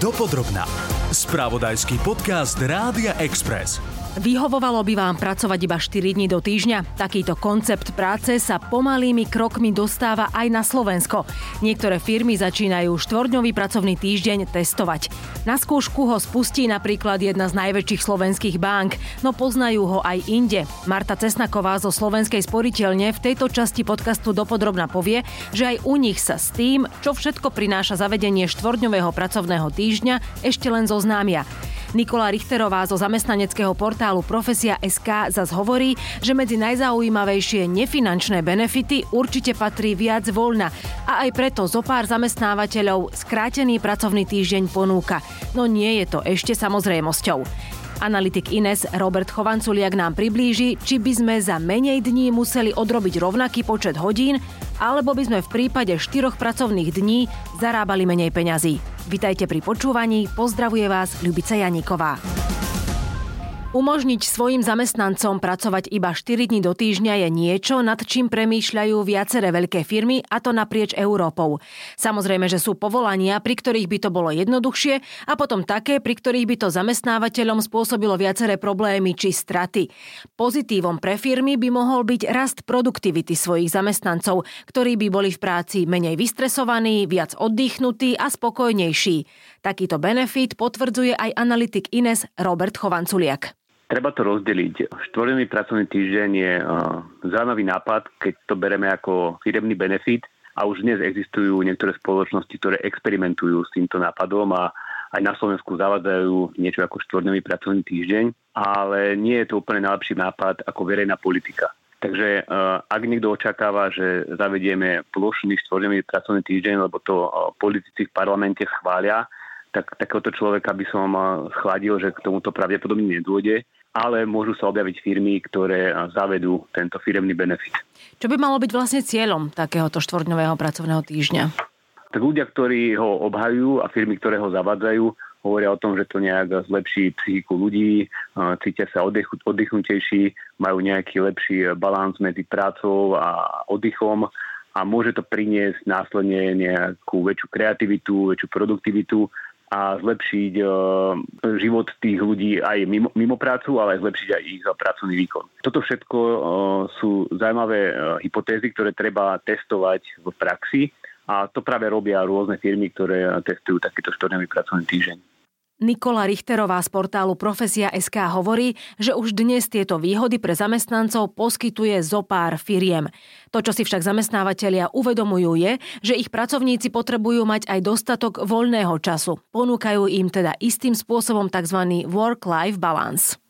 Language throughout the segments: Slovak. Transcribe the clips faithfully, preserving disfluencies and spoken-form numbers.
Dopodrobna. Spravodajský podcast Rádia Express. Vyhovovalo by vám pracovať iba štyri dni do týždňa? Takýto koncept práce sa pomalými krokmi dostáva aj na Slovensko. Niektoré firmy začínajú štvordňový pracovný týždeň testovať. Na skúšku ho spustí napríklad jedna z najväčších slovenských bank, no poznajú ho aj inde. Marta Cesnaková zo Slovenskej sporiteľne v tejto časti podcastu Dopodrobna povie, že aj u nich sa s tým, čo všetko prináša zavedenie štvordňového pracovného týždňa, ešte len zoznámia. Nikola Richterová zo zamestnaneckého portálu Profesia.sk zas hovorí, že medzi najzaujímavejšie nefinančné benefity určite patrí viac voľna a aj preto zo pár zamestnávateľov skrátený pracovný týždeň ponúka. No nie je to ešte samozrejmosťou. Analytik INESS Róbert Chovanculiak nám priblíži, či by sme za menej dní museli odrobiť rovnaký počet hodín, alebo by sme v prípade štyroch pracovných dní zarábali menej peňazí. Vitajte pri počúvaní, pozdravuje vás Ľubica Janíková. Umožniť svojim zamestnancom pracovať iba štyri dni do týždňa je niečo, nad čím premýšľajú viaceré veľké firmy, a to naprieč Európou. Samozrejme, že sú povolania, pri ktorých by to bolo jednoduchšie, a potom také, pri ktorých by to zamestnávateľom spôsobilo viaceré problémy či straty. Pozitívom pre firmy by mohol byť rast produktivity svojich zamestnancov, ktorí by boli v práci menej vystresovaní, viac oddychnutí a spokojnejší. Takýto benefit potvrdzuje aj analytik INESS Róbert Chovanculiak. Treba to rozdeliť. Štvordenný pracovný týždeň je uh, zaujímavý nápad, keď to bereme ako firemný benefit, a už dnes existujú niektoré spoločnosti, ktoré experimentujú s týmto nápadom a aj na Slovensku zavádzajú niečo ako štvordenný pracovný týždeň, ale nie je to úplne najlepší nápad ako verejná politika. Takže uh, ak niekto očakáva, že zavedieme plošný štvordenný pracovný týždeň, lebo to uh, politici v parlamente schvália, tak takéhoto človeka by som uh, schladil, že k tomuto pravdepodobne nedôjde. Ale môžu sa objaviť firmy, ktoré zavedú tento firemný benefit. Čo by malo byť vlastne cieľom takéhoto štvordňového pracovného týždňa? Tak ľudia, ktorí ho obhajujú, a firmy, ktoré ho zavádzajú, hovoria o tom, že to nejak zlepší psychiku ľudí, cítia sa oddychnutejší, majú nejaký lepší balans medzi prácou a oddychom a môže to priniesť následne nejakú väčšiu kreativitu, väčšiu produktivitu a zlepšiť e, život tých ľudí aj mimo, mimo prácu, ale aj zlepšiť aj ich pracovný výkon. Toto všetko e, sú zaujímavé e, hypotézy, ktoré treba testovať v praxi, a to práve robia rôzne firmy, ktoré testujú takýto štvordenný pracovný týždeň. Nikola Richterová z portálu Profesia.sk hovorí, že už dnes tieto výhody pre zamestnancov poskytuje zo pár firiem. To, čo si však zamestnávateľia uvedomujú, je, že ich pracovníci potrebujú mať aj dostatok voľného času. Ponúkajú im teda istým spôsobom tzv. Work-life balance.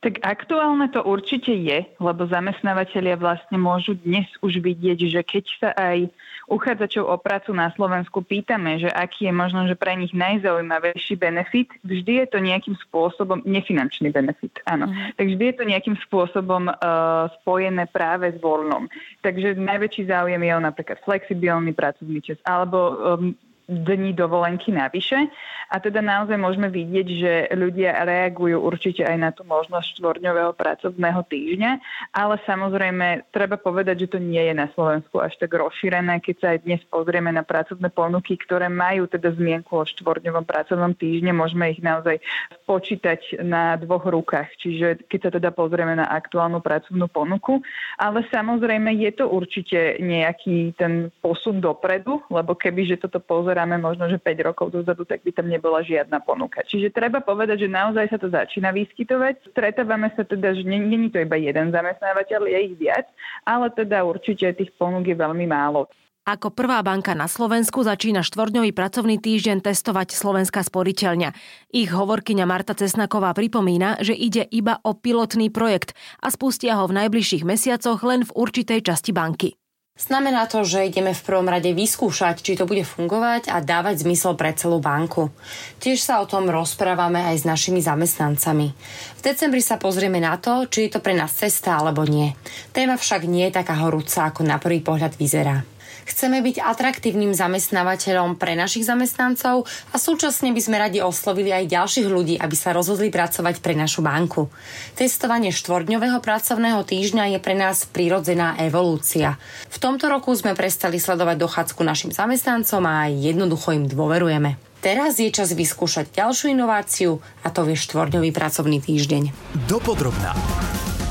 Tak aktuálne to určite je, lebo zamestnávateľia vlastne môžu dnes už vidieť, že keď sa aj uchádzačov o prácu na Slovensku pýtame, že aký je možno, že pre nich najzaujímavejší benefit, vždy je to nejakým spôsobom, nefinančný benefit, áno, mm. takže vždy je to nejakým spôsobom uh, spojené práve s voľnom. Takže najväčší záujem je napríklad flexibilný pracovný čas, alebo um, dní dovolenky navyše. A teda naozaj môžeme vidieť, že ľudia reagujú určite aj na tú možnosť štvorňového pracovného týždňa, ale samozrejme treba povedať, že to nie je na Slovensku až tak rozšírené, keď sa aj dnes pozrieme na pracovné ponuky, ktoré majú teda zmienku o štvorňovom pracovnom týždni, môžeme ich naozaj počítať na dvoch rukách, čiže keď sa teda pozrieme na aktuálnu pracovnú ponuku, ale samozrejme je to určite nejaký ten posun dopredu, lebo kebyže toto pozerá možno, že päť rokov dozadu, tak by tam nebola žiadna ponuka. Čiže treba povedať, že naozaj sa to začína vyskytovať. Stretávame sa teda, že nie, nie je to iba jeden zamestnávateľ, je ich viac, ale teda určite tých ponúk je veľmi málo. Ako prvá banka na Slovensku začína štvordňový pracovný týždeň testovať Slovenská sporiteľňa. Ich hovorkyňa Marta Cesnaková pripomína, že ide iba o pilotný projekt a spustia ho v najbližších mesiacoch len v určitej časti banky. Znamená to, že ideme v prvom rade vyskúšať, či to bude fungovať a dávať zmysel pre celú banku. Tiež sa o tom rozprávame aj s našimi zamestnancami. V decembri sa pozrieme na to, či je to pre nás cesta alebo nie. Téma však nie je taká horúca, ako na prvý pohľad vyzerá. Chceme byť atraktívnym zamestnávateľom pre našich zamestnancov a súčasne by sme radi oslovili aj ďalších ľudí, aby sa rozhodli pracovať pre našu banku. Testovanie štvordňového pracovného týždňa je pre nás prirodzená evolúcia. V tomto roku sme prestali sledovať dochádzku našim zamestnancom a jednoducho im dôverujeme. Teraz je čas vyskúšať ďalšiu inováciu, a to je štvorňový pracovný týždeň. Dopodrobná.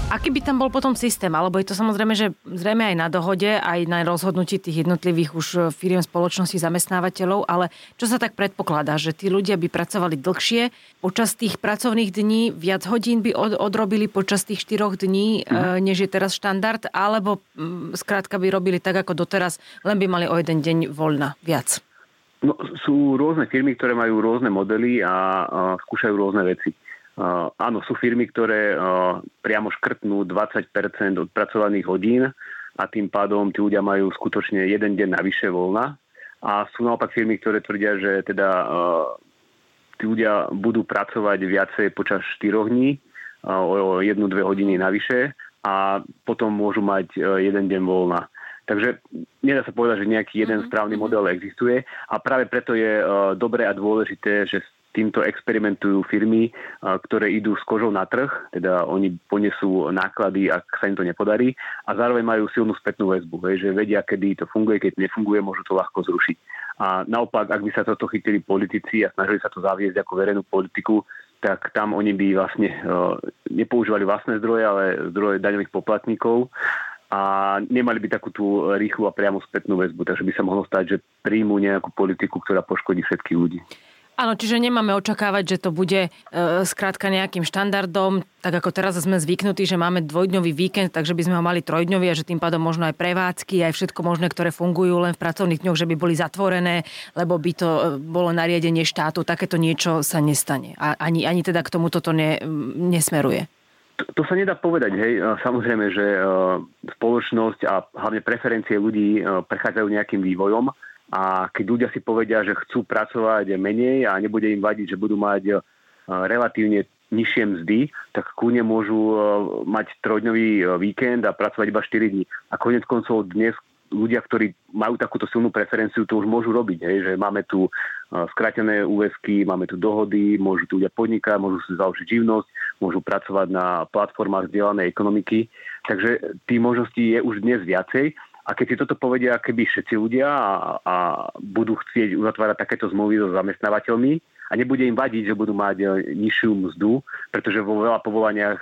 Aký by tam bol potom systém? Alebo je to samozrejme, že zrejme aj na dohode, aj na rozhodnutí tých jednotlivých už firiem, spoločností, zamestnávateľov, ale čo sa tak predpokladá, že tí ľudia by pracovali dlhšie, počas tých pracovných dní viac hodín by odrobili počas tých štyroch dní, mhm. než je teraz štandard, alebo skrátka by robili tak, ako doteraz, len by mali o jeden deň voľna viac? No, sú rôzne firmy, ktoré majú rôzne modely a, a skúšajú rôzne veci. Uh, áno, sú firmy, ktoré uh, priamo škrtnú dvadsať percent odpracovaných hodín a tým pádom tí ľudia majú skutočne jeden deň navyše voľna. A sú naopak firmy, ktoré tvrdia, že teda uh, tí ľudia budú pracovať viacej počas štyroch dní, uh, o jednu, dve hodiny navyše a potom môžu mať uh, jeden deň voľna. Takže nedá sa povedať, že nejaký jeden mm-hmm. správny model existuje a práve preto je uh, dobré a dôležité, že s týmto experimentujú firmy, uh, ktoré idú s kožou na trh, teda oni ponesú náklady, ak sa im to nepodarí a zároveň majú silnú spätnú väzbu, hej, že vedia, kedy to funguje, keď nefunguje, môžu to ľahko zrušiť. A naopak, ak by sa toto chytili politici a snažili sa to zaviesť ako verejnú politiku, tak tam oni by vlastne uh, nepoužívali vlastné zdroje, ale zdroje daňových poplatníkov a nemali by takú tú rýchlu a priamu spätnú väzbu, takže by sa mohlo stať, že príjmu nejakú politiku, ktorá poškodí všetkých ľudí. Áno, čiže nemáme očakávať, že to bude e, skrátka nejakým štandardom, tak ako teraz sme zvyknutí, že máme dvojdňový víkend, takže by sme ho mali trojdňový a že tým pádom možno aj prevádzky, aj všetko možné, ktoré fungujú len v pracovných dňoch, že by boli zatvorené, lebo by to bolo nariadenie štátu, takéto niečo sa nestane. A ani, ani teda k tomuto to ne, nesmeruje. To sa nedá povedať, hej. Samozrejme, že spoločnosť a hlavne preferencie ľudí prechádzajú nejakým vývojom a keď ľudia si povedia, že chcú pracovať menej a nebude im vadiť, že budú mať relatívne nižšie mzdy, tak kľudne môžu mať trojdňový víkend a pracovať iba štyri dní. A koniec koncov dnes ľudia, ktorí majú takúto silnú preferenciu, to už môžu robiť, hej, že máme tu skrátené úväzky, máme tu dohody, môžu tu ľudia podnikať, môžu si založiť živnosť, môžu pracovať na platformách zdieľanej ekonomiky. Takže tých možností je už dnes viacej a keď si toto povedia keby všetci ľudia a, a budú chcieť uzatvárať takéto zmluvy so zamestnávateľmi a nebude im vadiť, že budú mať nižšiu mzdu, pretože vo veľa povolaniach,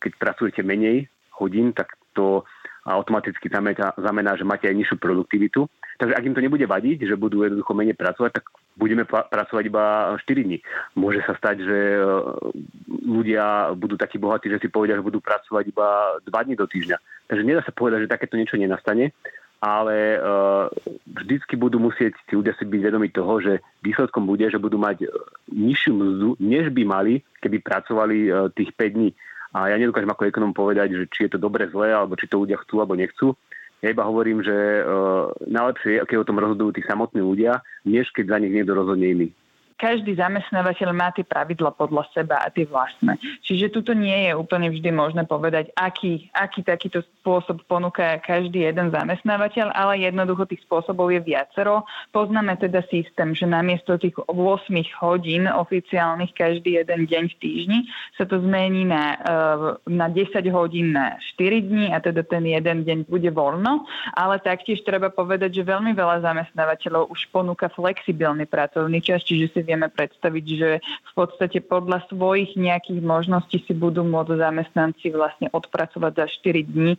keď pracujete menej hodín, tak to a automaticky znamená, že máte aj nižšiu produktivitu. Takže ak im to nebude vadiť, že budú jednoducho menej pracovať, tak budeme pra- pracovať iba štyri dní. Môže sa stať, že ľudia budú takí bohatí, že si povedia, že budú pracovať iba dva dní do týždňa. Takže nedá sa povedať, že takéto niečo nenastane, ale uh, vždycky budú musieť tí ľudia si byť vedomi toho, že výsledkom bude, že budú mať nižšiu mzdu, než by mali, keby pracovali uh, tých päť dní. A ja nedokážem ako ekonom povedať, že či je to dobre, zlé, alebo či to ľudia chcú, alebo nechcú. Ja iba hovorím, že e, najlepšie je, keď o tom rozhodujú tí samotní ľudia, než keď za nich niekto rozhodne iný. Každý zamestnávateľ má tie pravidla podľa seba a tie vlastné. Čiže tuto nie je úplne vždy možné povedať, aký, aký takýto spôsob ponúka každý jeden zamestnávateľ, ale jednoducho tých spôsobov je viacero. Poznáme teda systém, že namiesto tých osem hodín oficiálnych každý jeden deň v týždni sa to zmení na, na desať hodín na štyri dní a teda ten jeden deň bude voľno, ale taktiež treba povedať, že veľmi veľa zamestnávateľov už ponúka flexibilný pracovný čas, čiže si vieme predstaviť, že v podstate podľa svojich nejakých možností si budú môcť zamestnanci vlastne odpracovať za štyri dní e,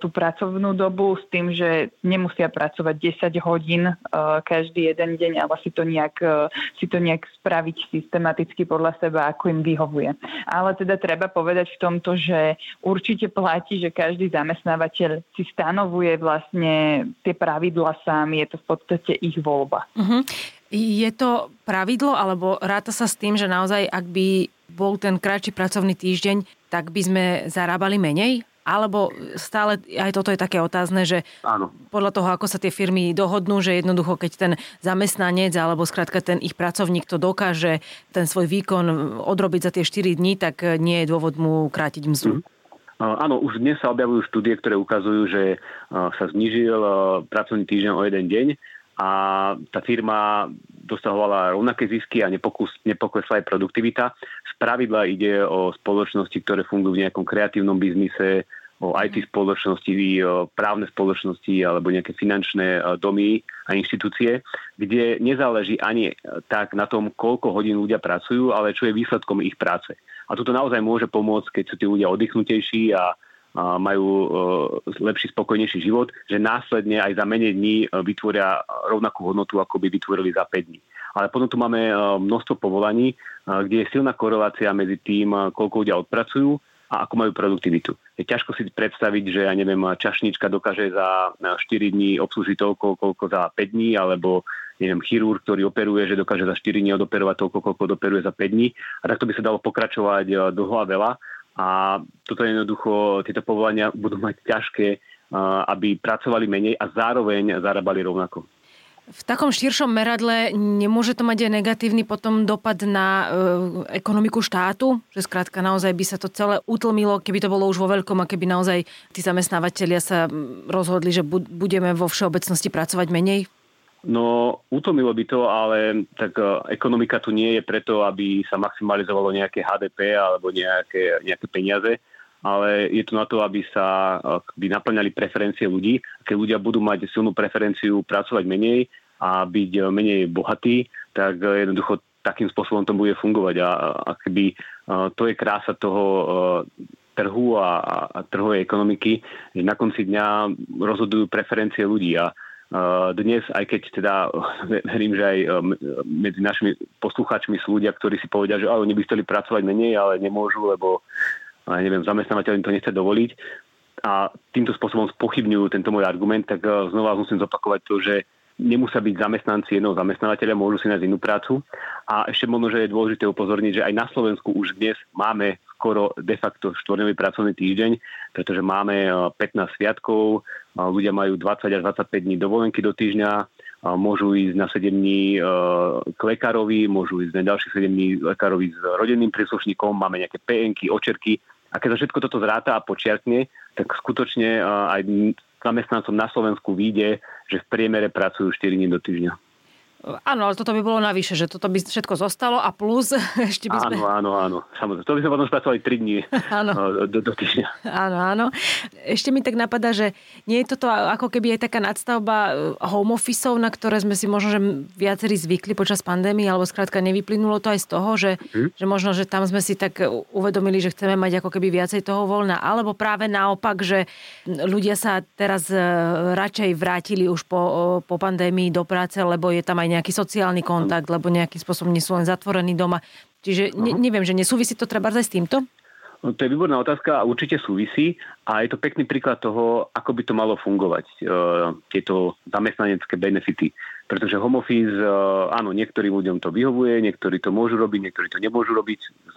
tú pracovnú dobu s tým, že nemusia pracovať desať hodín e, každý jeden deň, ale si to nejak, e, si to nejak spraviť systematicky podľa seba, ako im vyhovuje. Ale teda treba povedať v tomto, že určite platí, že každý zamestnávateľ si stanovuje vlastne tie pravidlá sám, je to v podstate ich voľba. Mhm. Je to pravidlo, alebo ráta sa s tým, že naozaj, ak by bol ten kratší pracovný týždeň, tak by sme zarábali menej? Alebo stále, aj toto je také otázne, že áno, podľa toho, ako sa tie firmy dohodnú, že jednoducho, keď ten zamestnanec, alebo skrátka ten ich pracovník to dokáže, ten svoj výkon odrobiť za tie štyri dní, tak nie je dôvod mu krátiť mzdu. Mm. Áno, už dnes sa objavujú štúdie, ktoré ukazujú, že sa znížil pracovný týždeň o jeden deň, a tá firma dosahovala rovnaké zisky a nepoklesla aj produktivita. Spravidla ide o spoločnosti, ktoré fungujú v nejakom kreatívnom biznise, o í té spoločnosti, právne spoločnosti alebo nejaké finančné domy a inštitúcie, kde nezáleží ani tak na tom, koľko hodín ľudia pracujú, ale čo je výsledkom ich práce. A toto naozaj môže pomôcť, keď sú tí ľudia oddychnutejší a majú lepší, spokojnejší život, že následne aj za menej dní vytvoria rovnakú hodnotu, ako by vytvorili za päť dní. Ale potom tu máme množstvo povolaní, kde je silná korelácia medzi tým, koľko ľudia odpracujú a ako majú produktivitu. Je ťažko si predstaviť, že ja neviem, čašnička dokáže za štyri dní obslúžiť toľko, koľko za päť dní, alebo neviem, chirúrg, ktorý operuje, že dokáže za štyri dní odoperovať toľko, koľko odoperuje za päť dní. A takto by sa dalo pokračovať dlho a veľa. A toto jednoducho, tieto povolania budú mať ťažké, aby pracovali menej a zároveň zarábali rovnako. V takom širšom meradle nemôže to mať aj negatívny potom dopad na e, ekonomiku štátu? Že skrátka naozaj by sa to celé utlmilo, keby to bolo už vo veľkom a keby naozaj tí zamestnávateľia sa rozhodli, že bu- budeme vo všeobecnosti pracovať menej? No, utlmilo by to, ale tak e, ekonomika tu nie je preto, aby sa maximalizovalo nejaké há dé pé alebo nejaké, nejaké peniaze, ale je to na to, aby sa by naplňali preferencie ľudí. Keď ľudia budú mať silnú preferenciu pracovať menej a byť menej bohatí, tak jednoducho takým spôsobom to bude fungovať. A, a keby to je krása toho trhu a, a trhovej ekonomiky, že na konci dňa rozhodujú preferencie ľudí. A dnes, aj keď teda verím, že aj medzi našimi poslucháčmi sú ľudia, ktorí si povedia, že oni by chceli pracovať menej, ale nemôžu, lebo a neviem, zamestnávateľ im to nechce dovoliť a týmto spôsobom spochybňujú tento môj argument, tak znova musím zopakovať to, že nemusia byť zamestnanci jedného zamestnávateľa, môžu si nájsť inú prácu. A ešte možno, že je dôležité upozorniť, že aj na Slovensku už dnes máme skoro de facto štvorňový pracovný týždeň, pretože máme pätnásť sviatkov, ľudia majú dvadsať až dvadsaťpäť dní dovolenky do týždňa, môžu ísť na sedem dní k lekárovi, môžu ísť na ďalších sedem dní lekárovi s rodinným príslušníkom, máme nejaké pé enky, očerky. A keď sa všetko toto zráta a počiarkne, tak skutočne aj zamestnancom na Slovensku vyjde, že v priemere pracujú štyri dní do týždňa. Áno, ale toto by bolo navyše, že toto by všetko zostalo a plus ešte by sme... Áno, áno, áno. Samozrejme, to by sme potom spracovali tri dni do, do týždňa. Áno, áno. Ešte mi tak napadá, že nie je toto ako keby aj taká nadstavba home officeov, na ktoré sme si možno že viacerí zvykli počas pandémie, alebo skrátka nevyplynulo to aj z toho, že, hm? že možno, že tam sme si tak uvedomili, že chceme mať ako keby viacej toho voľna, alebo práve naopak, že ľudia sa teraz radšej vrátili už po, po pandémii do práce, lebo je tam aj nejaký sociálny kontakt, lebo nejakým spôsobom nie sú len zatvorení doma. Čiže ne, neviem, že nesúvisí to treba aj s týmto? No, to je výborná otázka a určite súvisí a je to pekný príklad toho, ako by to malo fungovať, e, tieto zamestnanecké benefity. Pretože home office, e, áno, niektorým ľuďom to vyhovuje, niektorí to môžu robiť, niektorí to nemôžu robiť z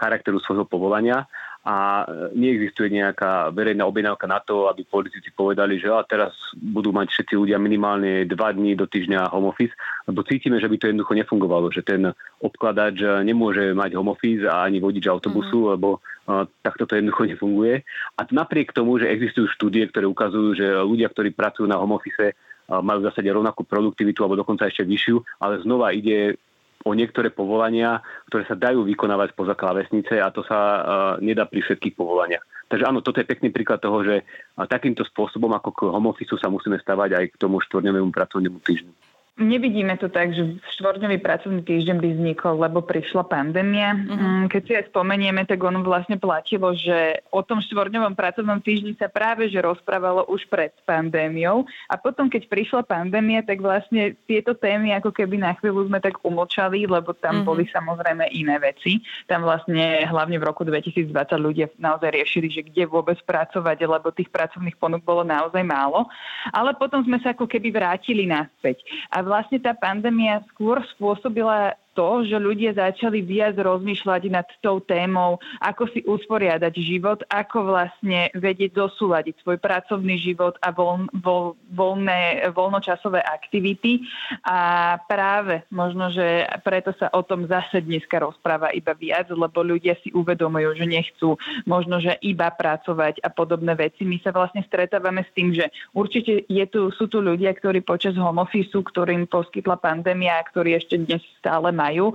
charakteru svojho povolania a neexistuje nejaká verejná objednávka na to, aby politici povedali, že a teraz budú mať všetci ľudia minimálne dva dni do týždňa home office, lebo cítime, že by to jednoducho nefungovalo, že ten obkladač nemôže mať home office a ani vodič autobusu, mm-hmm. lebo uh, takto to jednoducho nefunguje. A napriek tomu, že existujú štúdie, ktoré ukazujú, že ľudia, ktorí pracujú na home office, uh, majú v zásade rovnakú produktivitu alebo dokonca ešte vyššiu, ale znova ide o niektoré povolania, ktoré sa dajú vykonávať spoza klávesnice a to sa uh, nedá pri všetkých povolaniach. Takže áno, toto je pekný príklad toho, že uh, takýmto spôsobom ako k home officeu sa musíme stavať aj k tomu štvorňovému pracovnému týždňu. Nevidíme to tak, že štvorňový pracovný týždeň by vznikol, lebo prišla pandémia. Mm-hmm. Keď si aj spomenieme, tak ono vlastne platilo, že o tom štvorňovom pracovnom týždni sa práve že rozprávalo už pred pandémiou. A potom, keď prišla pandémia, tak vlastne tieto témy ako keby na chvíľu sme tak umlčali, lebo tam mm-hmm. boli samozrejme iné veci. Tam vlastne hlavne v roku dvetisícdvadsať ľudia naozaj riešili, že kde vôbec pracovať, lebo tých pracovných ponúk bolo naozaj málo. Ale potom sme sa ako keby vrátili naspäť. A vlastne tá pandémia skôr spôsobila to, že ľudia začali viac rozmýšľať nad tou témou, ako si usporiadať život, ako vlastne vedieť dosúladiť svoj pracovný život a voľ, voľ, voľné, voľnočasové aktivity. A práve možno, že preto sa o tom zase dneska rozpráva iba viac, lebo ľudia si uvedomujú, že nechcú možno, že iba pracovať a podobné veci. My sa vlastne stretávame s tým, že určite je tu, sú tu ľudia, ktorí počas home officeu, ktorým poskytla pandémia a ktorí ešte dnes stále majú,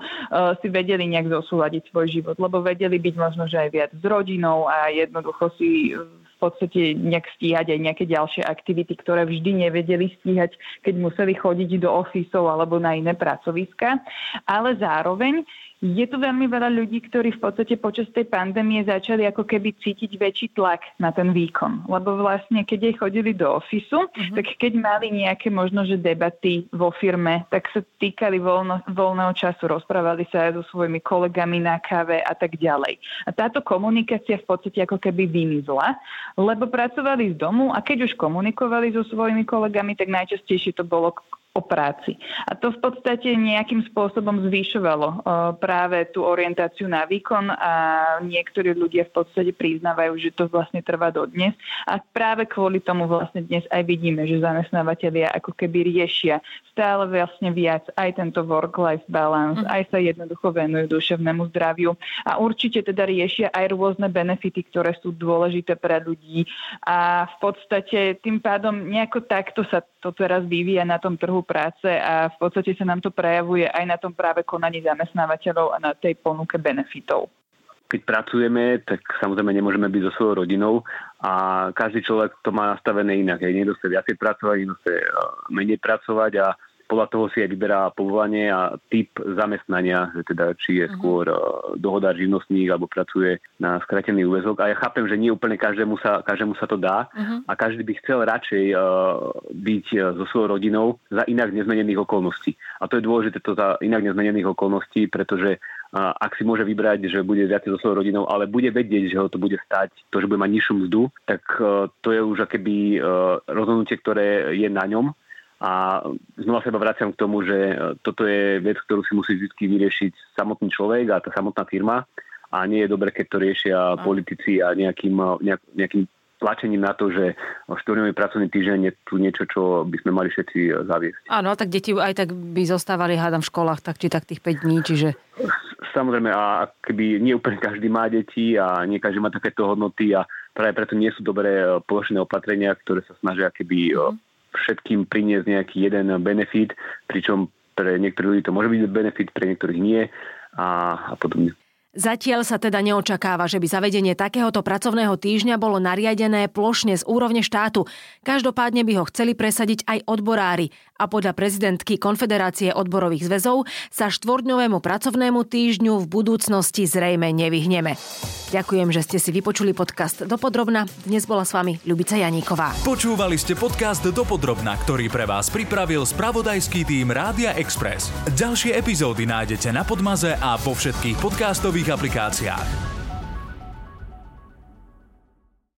si vedeli nejak zosúľadiť svoj život, lebo vedeli byť možno, že aj viac s rodinou a jednoducho si v podstate nejak stíhať aj nejaké ďalšie aktivity, ktoré vždy nevedeli stíhať, keď museli chodiť do ofisov alebo na iné pracoviská. Ale zároveň je tu veľmi veľa ľudí, ktorí v podstate počas tej pandémie začali ako keby cítiť väčší tlak na ten výkon. Lebo vlastne, keď aj chodili do ofisu, uh-huh. tak keď mali nejaké možno, že debaty vo firme, tak sa týkali voľno, voľného času, rozprávali sa aj so svojimi kolegami na káve a tak ďalej. A táto komunikácia v podstate ako keby vymizla, lebo pracovali z domu a keď už komunikovali so svojimi kolegami, tak najčastejšie to bolo o práci. A to v podstate nejakým spôsobom zvyšovalo práve tú orientáciu na výkon a niektorí ľudia v podstate priznávajú, že to vlastne trvá do dnes. A práve kvôli tomu vlastne dnes aj vidíme, že zamestnávateľia ako keby riešia stále vlastne viac aj tento work-life balance, mm. aj sa jednoducho venujú duševnému zdraviu a určite teda riešia aj rôzne benefity, ktoré sú dôležité pre ľudí a v podstate tým pádom nejako takto sa to teraz vyvíja na tom trhu práce a v podstate sa nám to prejavuje aj na tom práve konaní zamestnávateľov a na tej ponuke benefitov. Keď pracujeme, tak samozrejme nemôžeme byť so svojou rodinou a každý človek to má nastavené inak. Niekto chce viacej pracovať, niekto chce menej pracovať a podľa toho si aj vyberá povolanie a typ zamestnania, že teda či je skôr dohodár, živnostník alebo pracuje na skratený úväzok. A ja chápem, že nie úplne každému sa, každému sa to dá uh-huh. a každý by chcel radšej uh, byť so svojou rodinou za inak nezmenených okolností. A to je dôležité, to za inak nezmenených okolností, pretože uh, ak si môže vybrať, že bude viac so svojou rodinou, ale bude vedieť, že ho to bude stať, to, že bude mať nižšiu mzdu, tak uh, to je už akéby uh, rozhodnutie, ktoré je na ňom. A znova sa iba vraciam k tomu, že toto je vec, ktorú si musí vždy vyriešiť samotný človek a tá samotná firma a nie je dobre, keď to riešia no. politici a nejakým, nejak, nejakým tlačením na to, že štyrorový pracovný týždeň je tu niečo, čo by sme mali všetci zaviesť. Áno, tak deti aj tak by zostávali, hádam, v školách tak či tak tých päť dní, čiže... Samozrejme, a keby nie úplne každý má deti a nie každý má takéto hodnoty a práve preto nie sú dobré plošné opatrenia, ktoré sa snažia keby... Mm. všetkým priniesť nejaký jeden benefit, pričom pre niektorých ľudí to môže byť benefit, pre niektorých nie a, a podobne. Zatiaľ sa teda neočakáva, že by zavedenie takéhoto pracovného týždňa bolo nariadené plošne z úrovne štátu. Každopádne by ho chceli presadiť aj odborári. A podľa prezidentky Konfederácie odborových zväzov sa štvordňovému pracovnému týždňu v budúcnosti zrejme nevyhneme. Ďakujem, že ste si vypočuli podcast Dopodrobna. Dnes bola s vami Ľubica Janíková. Počúvali ste podcast Dopodrobna, ktorý pre vás pripravil spravodajský tím Rádia Express. Ďalšie epizódy nájdete na Podmaze a po všetkých podcastových aplikáciách.